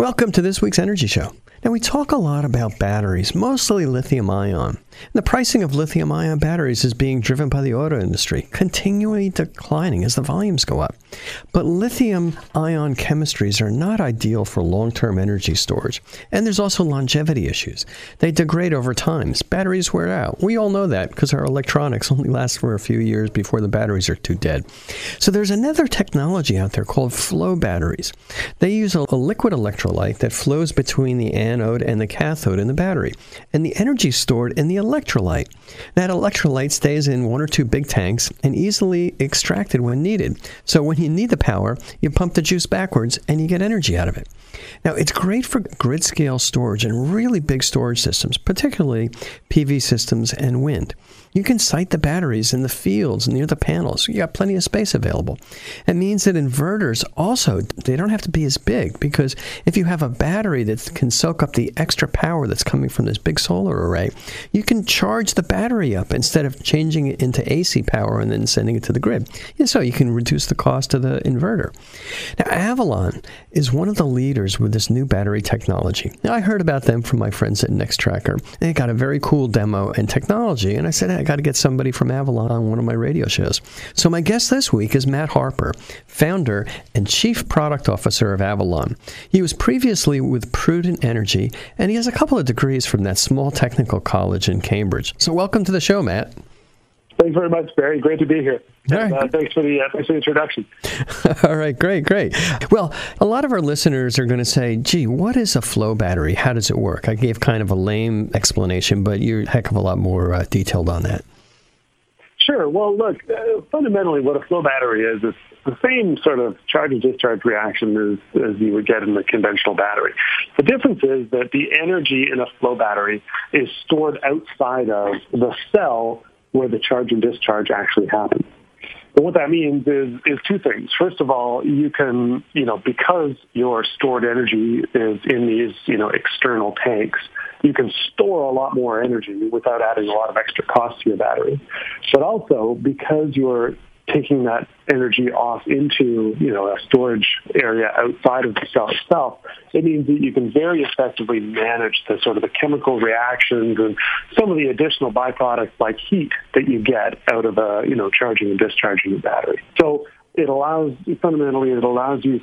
Welcome to this week's Energy Show. Now, we talk a lot about batteries, mostly lithium-ion. The pricing of lithium-ion batteries is being driven by the auto industry, continually declining as the volumes go up. But lithium-ion chemistries are not ideal for long-term energy storage. And there's also longevity issues. They degrade over time. Batteries wear out. We all know that because our electronics only last for a few years before the batteries are too dead. So there's another technology out there called flow batteries. They use a liquid electrolyte that flows between the anode and the cathode in the battery, and the energy stored in the electrolyte. That electrolyte stays in one or two big tanks and easily extracted when needed. So when you need the power, you pump the juice backwards and you get energy out of it. Now, it's great for grid scale storage and really big storage systems, particularly PV systems and wind. You can site the batteries in the fields near the panels. You got plenty of space available. It means that inverters also, they don't have to be as big, because if you have a battery that can soak up the extra power that's coming from this big solar array, you can charge the battery up instead of changing it into AC power and then sending it to the grid. And so you can reduce the cost of the inverter. Now, Avalon is one of the leaders with this new battery technology. Now, I heard about them from my friends at NexTracker. They got a very cool demo and technology, and I said, I got to get somebody from Avalon on one of my radio shows. So my guest this week is Matt Harper, founder and chief product officer of Avalon. He was previously with Prudent Energy, and he has a couple of degrees from that small technical college in Cambridge. So welcome to the show, Matt. Thanks very much, Barry. Great to be here. Right. Thanks for the introduction. All right, great. Well, a lot of our listeners are going to say, gee, what is a flow battery? How does it work? I gave kind of a lame explanation, but you're a heck of a lot more detailed on that. Sure. Well, look, fundamentally what a flow battery is, it's the same sort of charge and discharge reaction as you would get in a conventional battery. The difference is that the energy in a flow battery is stored outside of the cell where the charge and discharge actually happen. But what that means is two things. First of all, you can, because your stored energy is in these, external tanks, you can store a lot more energy without adding a lot of extra cost to your battery. But also, because you're taking that energy off into, a storage area outside of the cell itself, it means that you can very effectively manage the sort of the chemical reactions and some of the additional byproducts like heat that you get out of a, charging and discharging the battery. So it allows you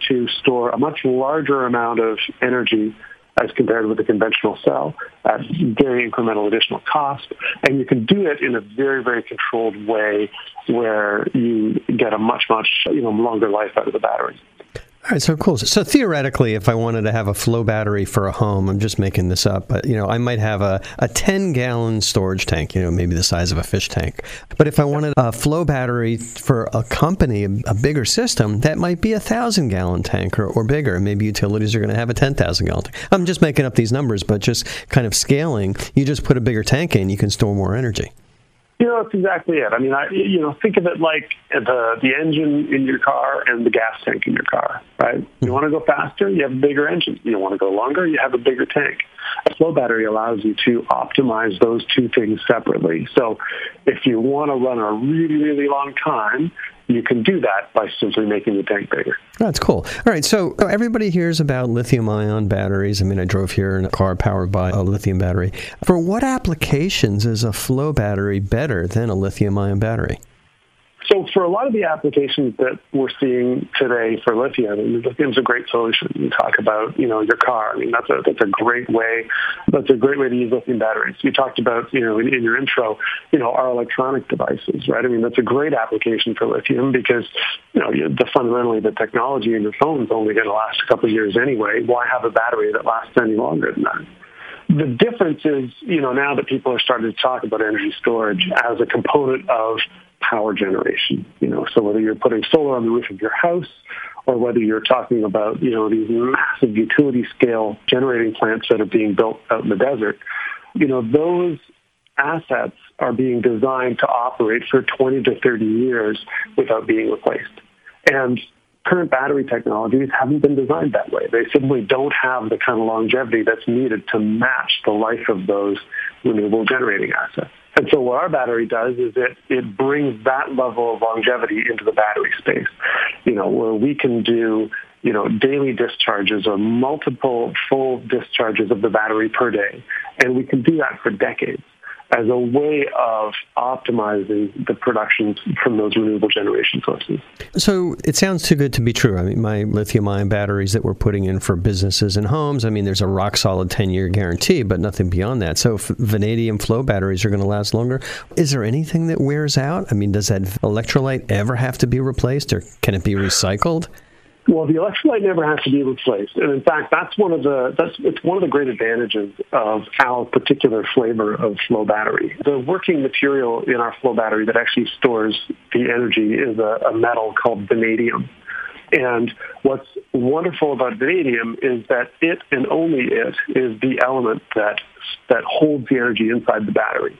to store a much larger amount of energy as compared with a conventional cell at very incremental additional cost. And you can do it in a very, very controlled way where you get a much, longer life out of the battery. All right, so cool. So theoretically, if I wanted to have a flow battery for a home, I'm just making this up, but, I might have a 10-gallon storage tank, maybe the size of a fish tank. But if I wanted a flow battery for a company, a bigger system, that might be a 1,000-gallon tank or bigger. Maybe utilities are going to have a 10,000-gallon tank. I'm just making up these numbers, but just kind of scaling, you just put a bigger tank in, you can store more energy. That's exactly it. I mean, think of it like the engine in your car and the gas tank in your car, right? You want to go faster, you have a bigger engine. You want to go longer, you have a bigger tank. A flow battery allows you to optimize those two things separately. So if you want to run a really, really long time, you can do that by simply making the tank bigger. That's cool. All right, so everybody hears about lithium-ion batteries. I mean, I drove here in a car powered by a lithium battery. For what applications is a flow battery better than a lithium-ion battery? So for a lot of the applications that we're seeing today for lithium, lithium's a great solution. You talk about, your car. I mean, that's a great way. That's a great way to use lithium batteries. You talked about, in your intro, our electronic devices, right? I mean, that's a great application for lithium because, fundamentally the technology in your phone's only going to last a couple of years anyway. Why have a battery that lasts any longer than that? The difference is, now that people are starting to talk about energy storage as a component of power generation, so whether you're putting solar on the roof of your house or whether you're talking about, these massive utility-scale generating plants that are being built out in the desert, those assets are being designed to operate for 20 to 30 years without being replaced. And current battery technologies haven't been designed that way. They simply don't have the kind of longevity that's needed to match the life of those renewable generating assets. And so what our battery does is it brings that level of longevity into the battery space, where we can do, daily discharges or multiple full discharges of the battery per day. And we can do that for decades as a way of optimizing the production from those renewable generation sources. So it sounds too good to be true. I mean, my lithium-ion batteries that we're putting in for businesses and homes, I mean, there's a rock-solid 10-year guarantee, but nothing beyond that. So if vanadium flow batteries are going to last longer, is there anything that wears out? I mean, does that electrolyte ever have to be replaced, or can it be recycled? Well, the electrolyte never has to be replaced, and in fact, it's one of the great advantages of our particular flavor of flow battery. The working material in our flow battery that actually stores the energy is a metal called vanadium. And what's wonderful about vanadium is that it and only it is the element that holds the energy inside the battery.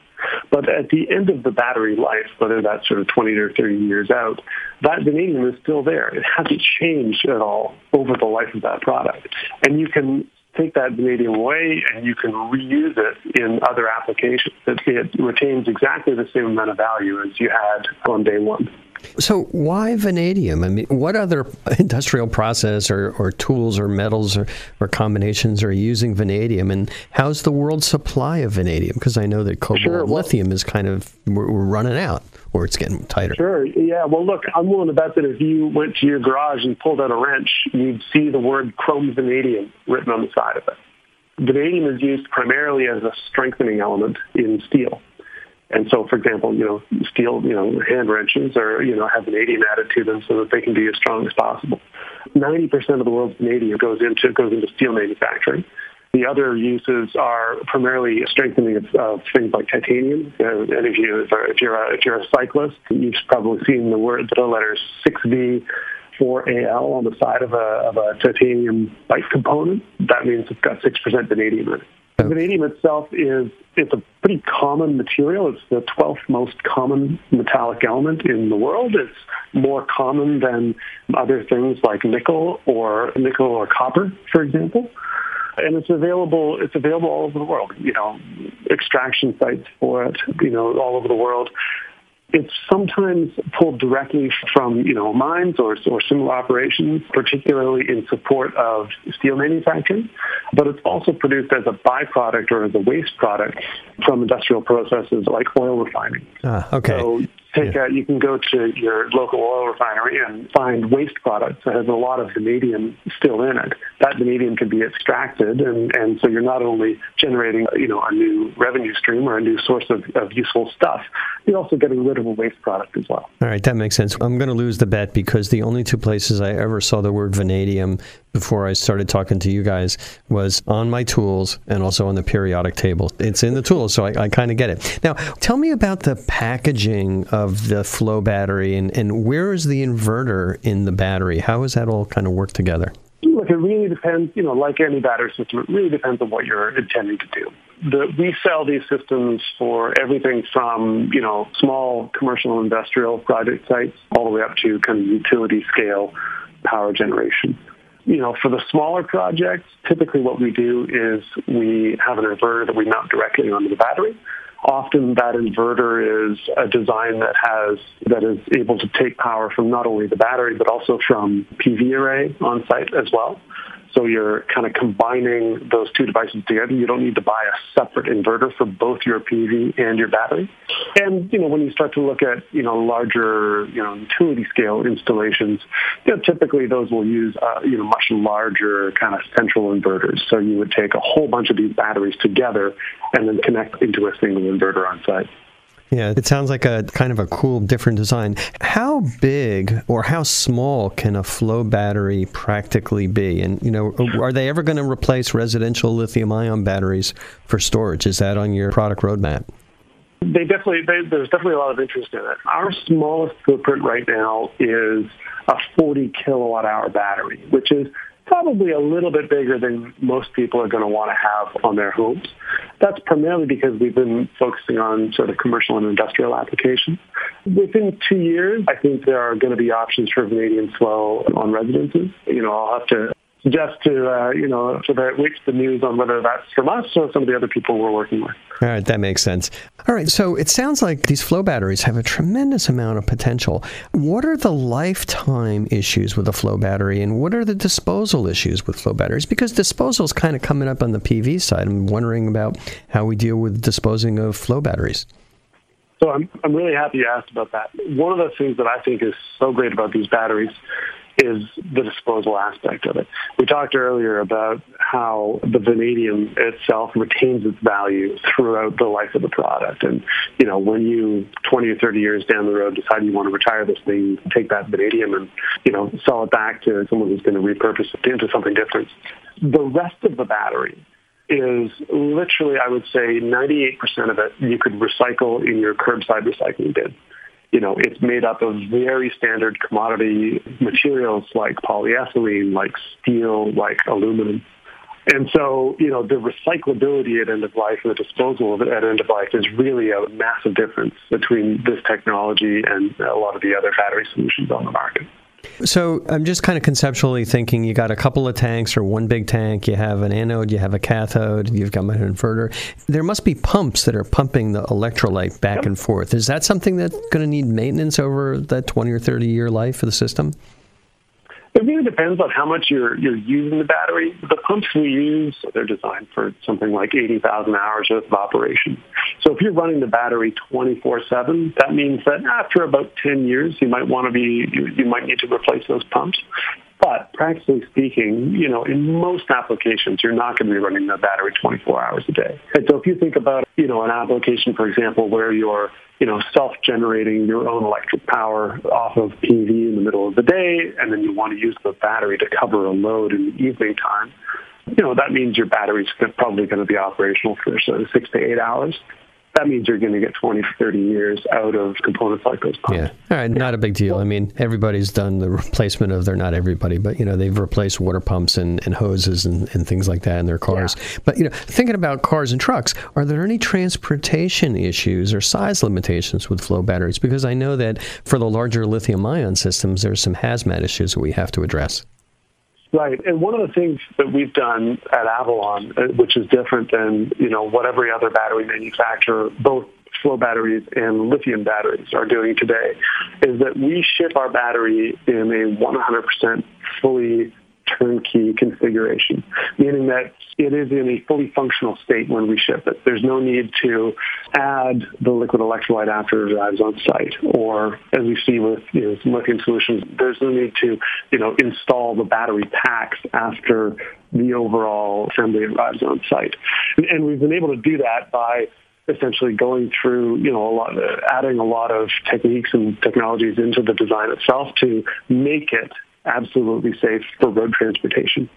But at the end of the battery life, whether that's sort of 20 or 30 years out, that vanadium is still there. It hasn't changed at all over the life of that product. And you can take that vanadium away and you can reuse it in other applications. It retains exactly the same amount of value as you had on day one. So why vanadium? I mean, what other industrial process or tools or metals or combinations are using vanadium? And how's the world's supply of vanadium? Because I know that cobalt and lithium is kind of, we're running out, or it's getting tighter. Sure. Yeah. Well, look, I'm willing to bet that if you went to your garage and pulled out a wrench, you'd see the word chrome vanadium written on the side of it. Vanadium is used primarily as a strengthening element in steel. And so, for example, steel, hand wrenches are, have vanadium added to them so that they can be as strong as possible. 90% of the world's vanadium goes into steel manufacturing. The other uses are primarily strengthening of things like titanium. And if you're a cyclist, you've probably seen the letters 6V. 4AL on the side of a titanium bike component. That means it's got 6% vanadium in it. Okay. Vanadium itself it's a pretty common material. It's the 12th most common metallic element in the world. It's more common than other things like nickel or copper, for example. And it's available all over the world. Extraction sites for it, all over the world. It's sometimes pulled directly from, mines or similar operations, particularly in support of steel manufacturing, but it's also produced as a byproduct or as a waste product from industrial processes like oil refining. Okay. So you can go to your local oil refinery and find waste products that has a lot of vanadium still in it. That vanadium can be extracted, and so you're not only generating, a new revenue stream or a new source of useful stuff, you're also getting rid of a waste product as well. All right, that makes sense. I'm going to lose the bet because the only two places I ever saw the word vanadium before I started talking to you guys was on my tools and also on the periodic table. It's in the tools, so I kind of get it. Now, tell me about the packaging of the flow battery and where is the inverter in the battery? How does that all kind of work together? Look, it really depends, like any battery system, it really depends on what you're intending to do. We sell these systems for everything from, small commercial industrial project sites all the way up to kind of utility scale power generation. For the smaller projects, typically what we do is we have an inverter that we mount directly onto the battery. Often that inverter is a design that is able to take power from not only the battery, but also from PV array on site as well. So you're kind of combining those two devices together. You don't need to buy a separate inverter for both your PV and your battery. And, when you start to look at, larger, utility scale installations, typically those will use, much larger kind of central inverters. So you would take a whole bunch of these batteries together and then connect into a single inverter on site. Yeah, it sounds like a kind of a cool, different design. How big or how small can a flow battery practically be? And, are they ever going to replace residential lithium-ion batteries for storage? Is that on your product roadmap? There's definitely a lot of interest in it. Our smallest footprint right now is a 40-kilowatt-hour battery, which is probably a little bit bigger than most people are going to want to have on their homes. That's primarily because we've been focusing on sort of commercial and industrial applications. Within 2 years, I think there are going to be options for vanadium flow on residences. I'll have to just to, so that it reached the news on whether that's from us or some of the other people we're working with. All right, that makes sense. All right, so it sounds like these flow batteries have a tremendous amount of potential. What are the lifetime issues with a flow battery, and what are the disposal issues with flow batteries? Because disposal is kind of coming up on the PV side. I'm wondering about how we deal with disposing of flow batteries. So I'm really happy you asked about that. One of the things that I think is so great about these batteries is the disposal aspect of it. We talked earlier about how the vanadium itself retains its value throughout the life of the product. And, you know, when you 20 or 30 years down the road decide you want to retire this thing, take that vanadium and, you know, sell it back to someone who's going to repurpose it into something different. The rest of the battery is literally, I would say, 98% of it you could recycle in your curbside recycling bin. You know, it's made up of very standard commodity materials like polyethylene, like steel, like aluminum. And so, you know, the recyclability at end of life and the disposal of it at end of life is really a massive difference between this technology and a lot of the other battery solutions on the market. So I'm just kind of conceptually thinking you got a couple of tanks or one big tank, you have an anode, you have a cathode, you've got an inverter. There must be pumps that are pumping the electrolyte back and forth. Is that something that's going to need maintenance over that 20 or 30-year life of the system? It really depends on how much you're using the battery. The pumps we use, they're designed for something like 80,000 hours of operation. So if you're running the battery 24/7, that means that after about 10 years, you might need to replace those pumps. But practically speaking, you know, in most applications, you're not going to be running the battery 24 hours a day. And so if you think about, you know, an application, for example, where you're, you know, self-generating your own electric power off of PV in the middle of the day, and then you want to use the battery to cover a load in the evening time, you know, that means your battery's probably going to be operational for sort of 6 to 8 hours. That means you're going to get 20 to 30 years out of components like those pumps. Yeah. All right. Not a big deal. I mean, everybody's done the replacement of, not everybody, but, you know, they've replaced water pumps and hoses and things like that in their cars. Yeah. But, you know, thinking about cars and trucks, are there any transportation issues or size limitations with flow batteries? Because I know that for the larger lithium-ion systems, there's some hazmat issues that we have to address. Right, and one of the things that we've done at Avalon, which is different than, you know, what every other battery manufacturer, both flow batteries and lithium batteries are doing today, is that we ship our battery in a 100% fully turnkey configuration, meaning that it is in a fully functional state when we ship it. There's no need to add the liquid electrolyte after it arrives on site, or as we see with, you know, some lithium solutions, there's no need to, you know, install the battery packs after the overall assembly arrives on site. And we've been able to do that by essentially going through, you know, adding a lot of techniques and technologies into the design itself to make it absolutely safe for road transportation.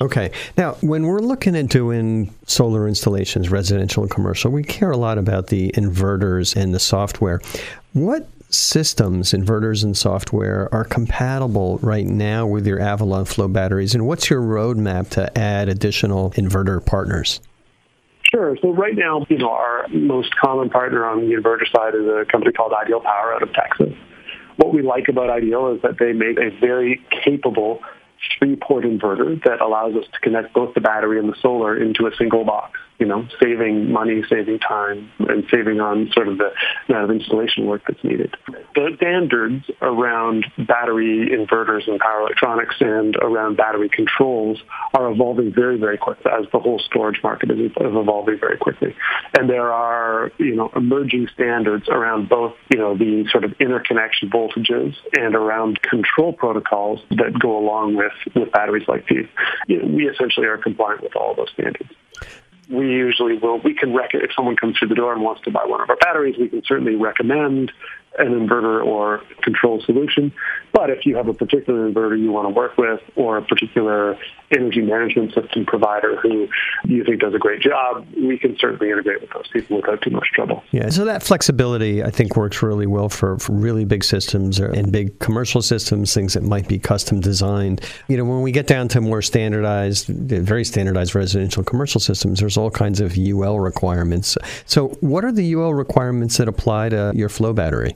Okay. Now, when we're looking at doing solar installations, residential and commercial, we care a lot about the inverters and the software. What systems, inverters and software, are compatible right now with your Avalon flow batteries, and what's your roadmap to add additional inverter partners? Sure. So right now, you know, our most common partner on the inverter side is a company called Ideal Power out of Texas. What we like about Ideal is that they make a very capable 3-port inverter that allows us to connect both the battery and the solar into a single box, you know, saving money, saving time, and saving on sort of the amount of installation work that's needed. The standards around battery inverters and power electronics and around battery controls are evolving very, very quickly as the whole storage market is evolving very quickly. And there are, you know, emerging standards around both, you know, the sort of interconnection voltages and around control protocols that go along with batteries like these. You know, we essentially are compliant with all those standards. We usually will, we can recommend, if someone comes through the door and wants to buy one of our batteries, we can certainly recommend an inverter or control solution. But if you have a particular inverter you want to work with or a particular energy management system provider who you think does a great job, we can certainly integrate with those people without too much trouble. Yeah, so that flexibility, I think, works really well for really big systems and big commercial systems, things that might be custom designed. You know, when we get down to more standardized, very standardized residential commercial systems, there's all kinds of UL requirements. So what are the UL requirements that apply to your flow battery?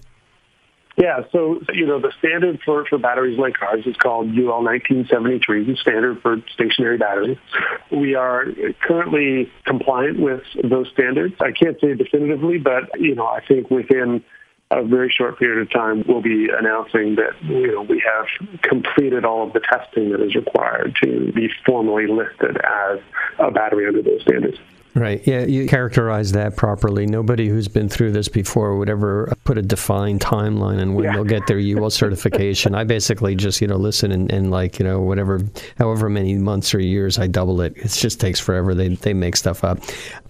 Yeah, so, you know, the standard for batteries like ours is called UL 1973, the standard for stationary batteries. We are currently compliant with those standards. I can't say definitively, but, you know, I think within a very short period of time, we'll be announcing that, you know, we have completed all of the testing that is required to be formally listed as a battery under those standards. Right. Yeah, you characterize that properly. Nobody who's been through this before would ever put a defined timeline on when they'll get their UL certification. I basically just, you know, listen and like, you know, whatever, however many months or years I double it. It just takes forever. They make stuff up.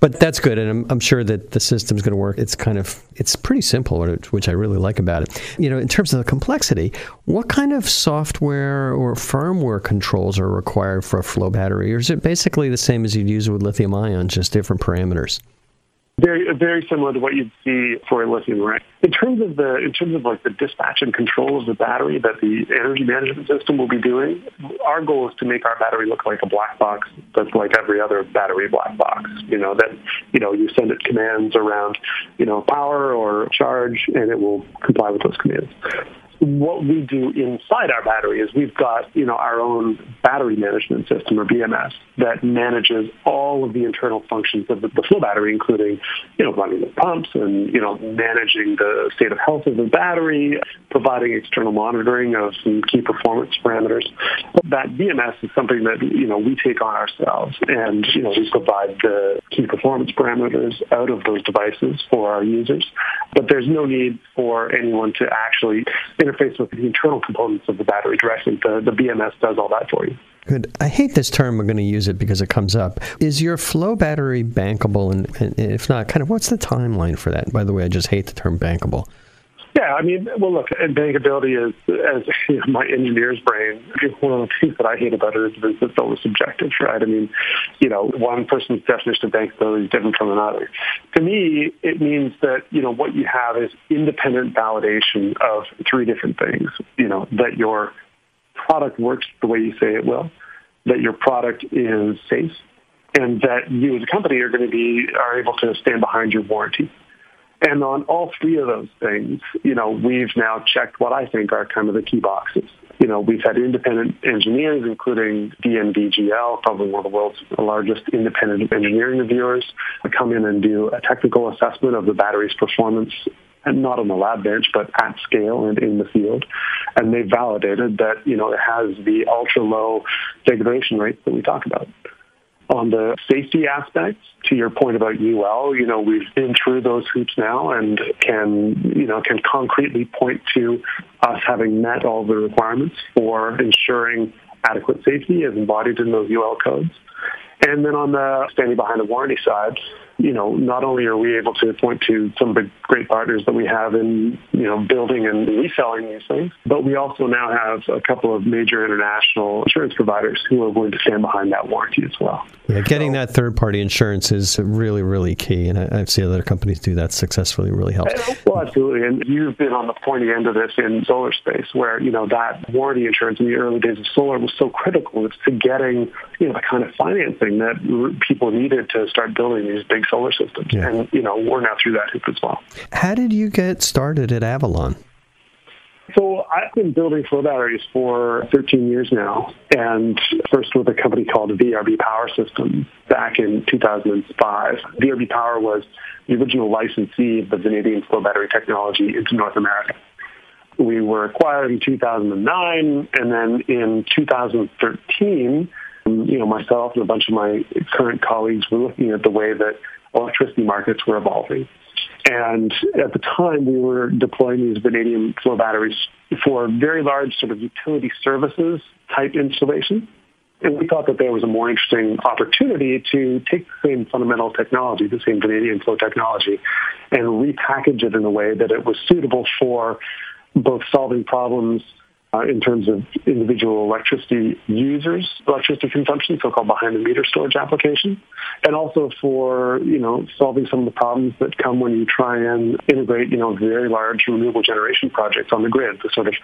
But that's good, and I'm sure that the system's going to work. It's kind of, it's pretty simple, which I really like about it. You know, in terms of the complexity, what kind of software or firmware controls are required for a flow battery? Or is it basically the same as you'd use with lithium-ion, just different parameters? Very, very similar to what you'd see for a lithium, right? In terms of like the dispatch and control of the battery that the energy management system will be doing, our goal is to make our battery look like a black box that's like every other battery black box. You know, that, you know, you send it commands around, you know, power or charge, and it will comply with those commands. What we do inside our battery is we've got, you know, our own battery management system, or BMS, that manages all of the internal functions of the flow battery, including, you know, running the pumps and, you know, managing the state of health of the battery, providing external monitoring of some key performance parameters. That BMS is something that, you know, we take on ourselves, and, you know, we provide the key performance parameters out of those devices for our users. But there's no need for anyone to actually interface with the internal components of the battery directly. The BMS does all that for you. Good. I hate this term. We're going to use it because it comes up. Is your flow battery bankable? And if not, kind of what's the timeline for that? By the way, I just hate the term bankable. Yeah, I mean, well, look, bankability is, as you know, my engineer's brain, one of the things that I hate about it is it's always subjective, right? I mean, you know, one person's definition of bankability is different from another. To me, it means that, you know, what you have is independent validation of three different things, you know, that your product works the way you say it will, that your product is safe, and that you as a company are able to stand behind your warranty. And on all three of those things, you know, we've now checked what I think are kind of the key boxes. You know, we've had independent engineers, including DNVGL, probably one of the world's largest independent engineering reviewers, come in and do a technical assessment of the battery's performance, and not on the lab bench, but at scale and in the field. And they validated that, you know, it has the ultra-low degradation rates that we talk about. On the safety aspects, to your point about UL, you know, we've been through those hoops now and can concretely point to us having met all the requirements for ensuring adequate safety as embodied in those UL codes. And then on the standing behind the warranty side, you know, not only are we able to point to some of the great partners that we have in, you know, building and reselling these things, but we also now have a couple of major international insurance providers who are willing to stand behind that warranty as well. Yeah, getting that third-party insurance is really, really key, and I've seen other companies do that successfully. It really helps. Well, absolutely, and you've been on the pointy end of this in solar space, where, you know, that warranty insurance in the early days of solar was so critical to getting, you know, the kind of financing that people needed to start building these big solar systems. Yeah. And, you know, we're now through that hoop as well. How did you get started at Avalon? So I've been building flow batteries for 13 years now, and first with a company called VRB Power Systems back in 2005. VRB Power was the original licensee of the vanadium flow battery technology into North America. We were acquired in 2009, and then in 2013, you know, myself and a bunch of my current colleagues were looking at the way that electricity markets were evolving. And at the time, we were deploying these vanadium flow batteries for very large sort of utility services type installation. And we thought that there was a more interesting opportunity to take the same fundamental technology, the same vanadium flow technology, and repackage it in a way that it was suitable for both solving problems in terms of individual electricity users, electricity consumption, so-called behind-the-meter storage application, and also for, you know, solving some of the problems that come when you try and integrate, you know, very large renewable generation projects on the grid, the sort of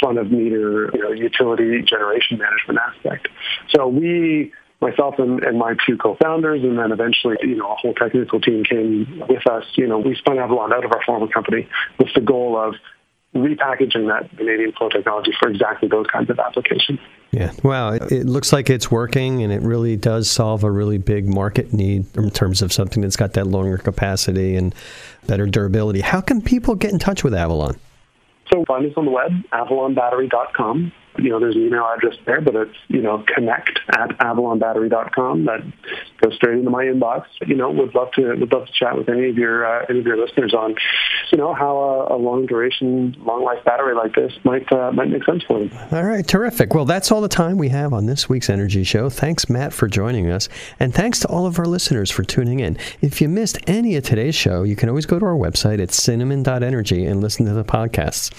front-of-meter, you know, utility generation management aspect. So we, myself and my two co-founders, and then eventually, you know, a whole technical team came with us. You know, we spun Avalon out of our former company with the goal of repackaging that vanadium flow technology for exactly those kinds of applications. Yeah. Wow. It looks like it's working, and it really does solve a really big market need in terms of something that's got that longer capacity and better durability. How can people get in touch with Avalon? So find us on the web, avalonbattery.com. There's an email address there, but it's, connect@avalonbattery.com. That goes straight into my inbox. Would love to chat with any of your listeners on, how a long duration, long life battery like this might make sense for them. All right, terrific. Well, that's all the time we have on this week's Energy Show. Thanks, Matt, for joining us, and thanks to all of our listeners for tuning in. If you missed any of today's show, you can always go to our website at cinnamon.energy and listen to the podcasts.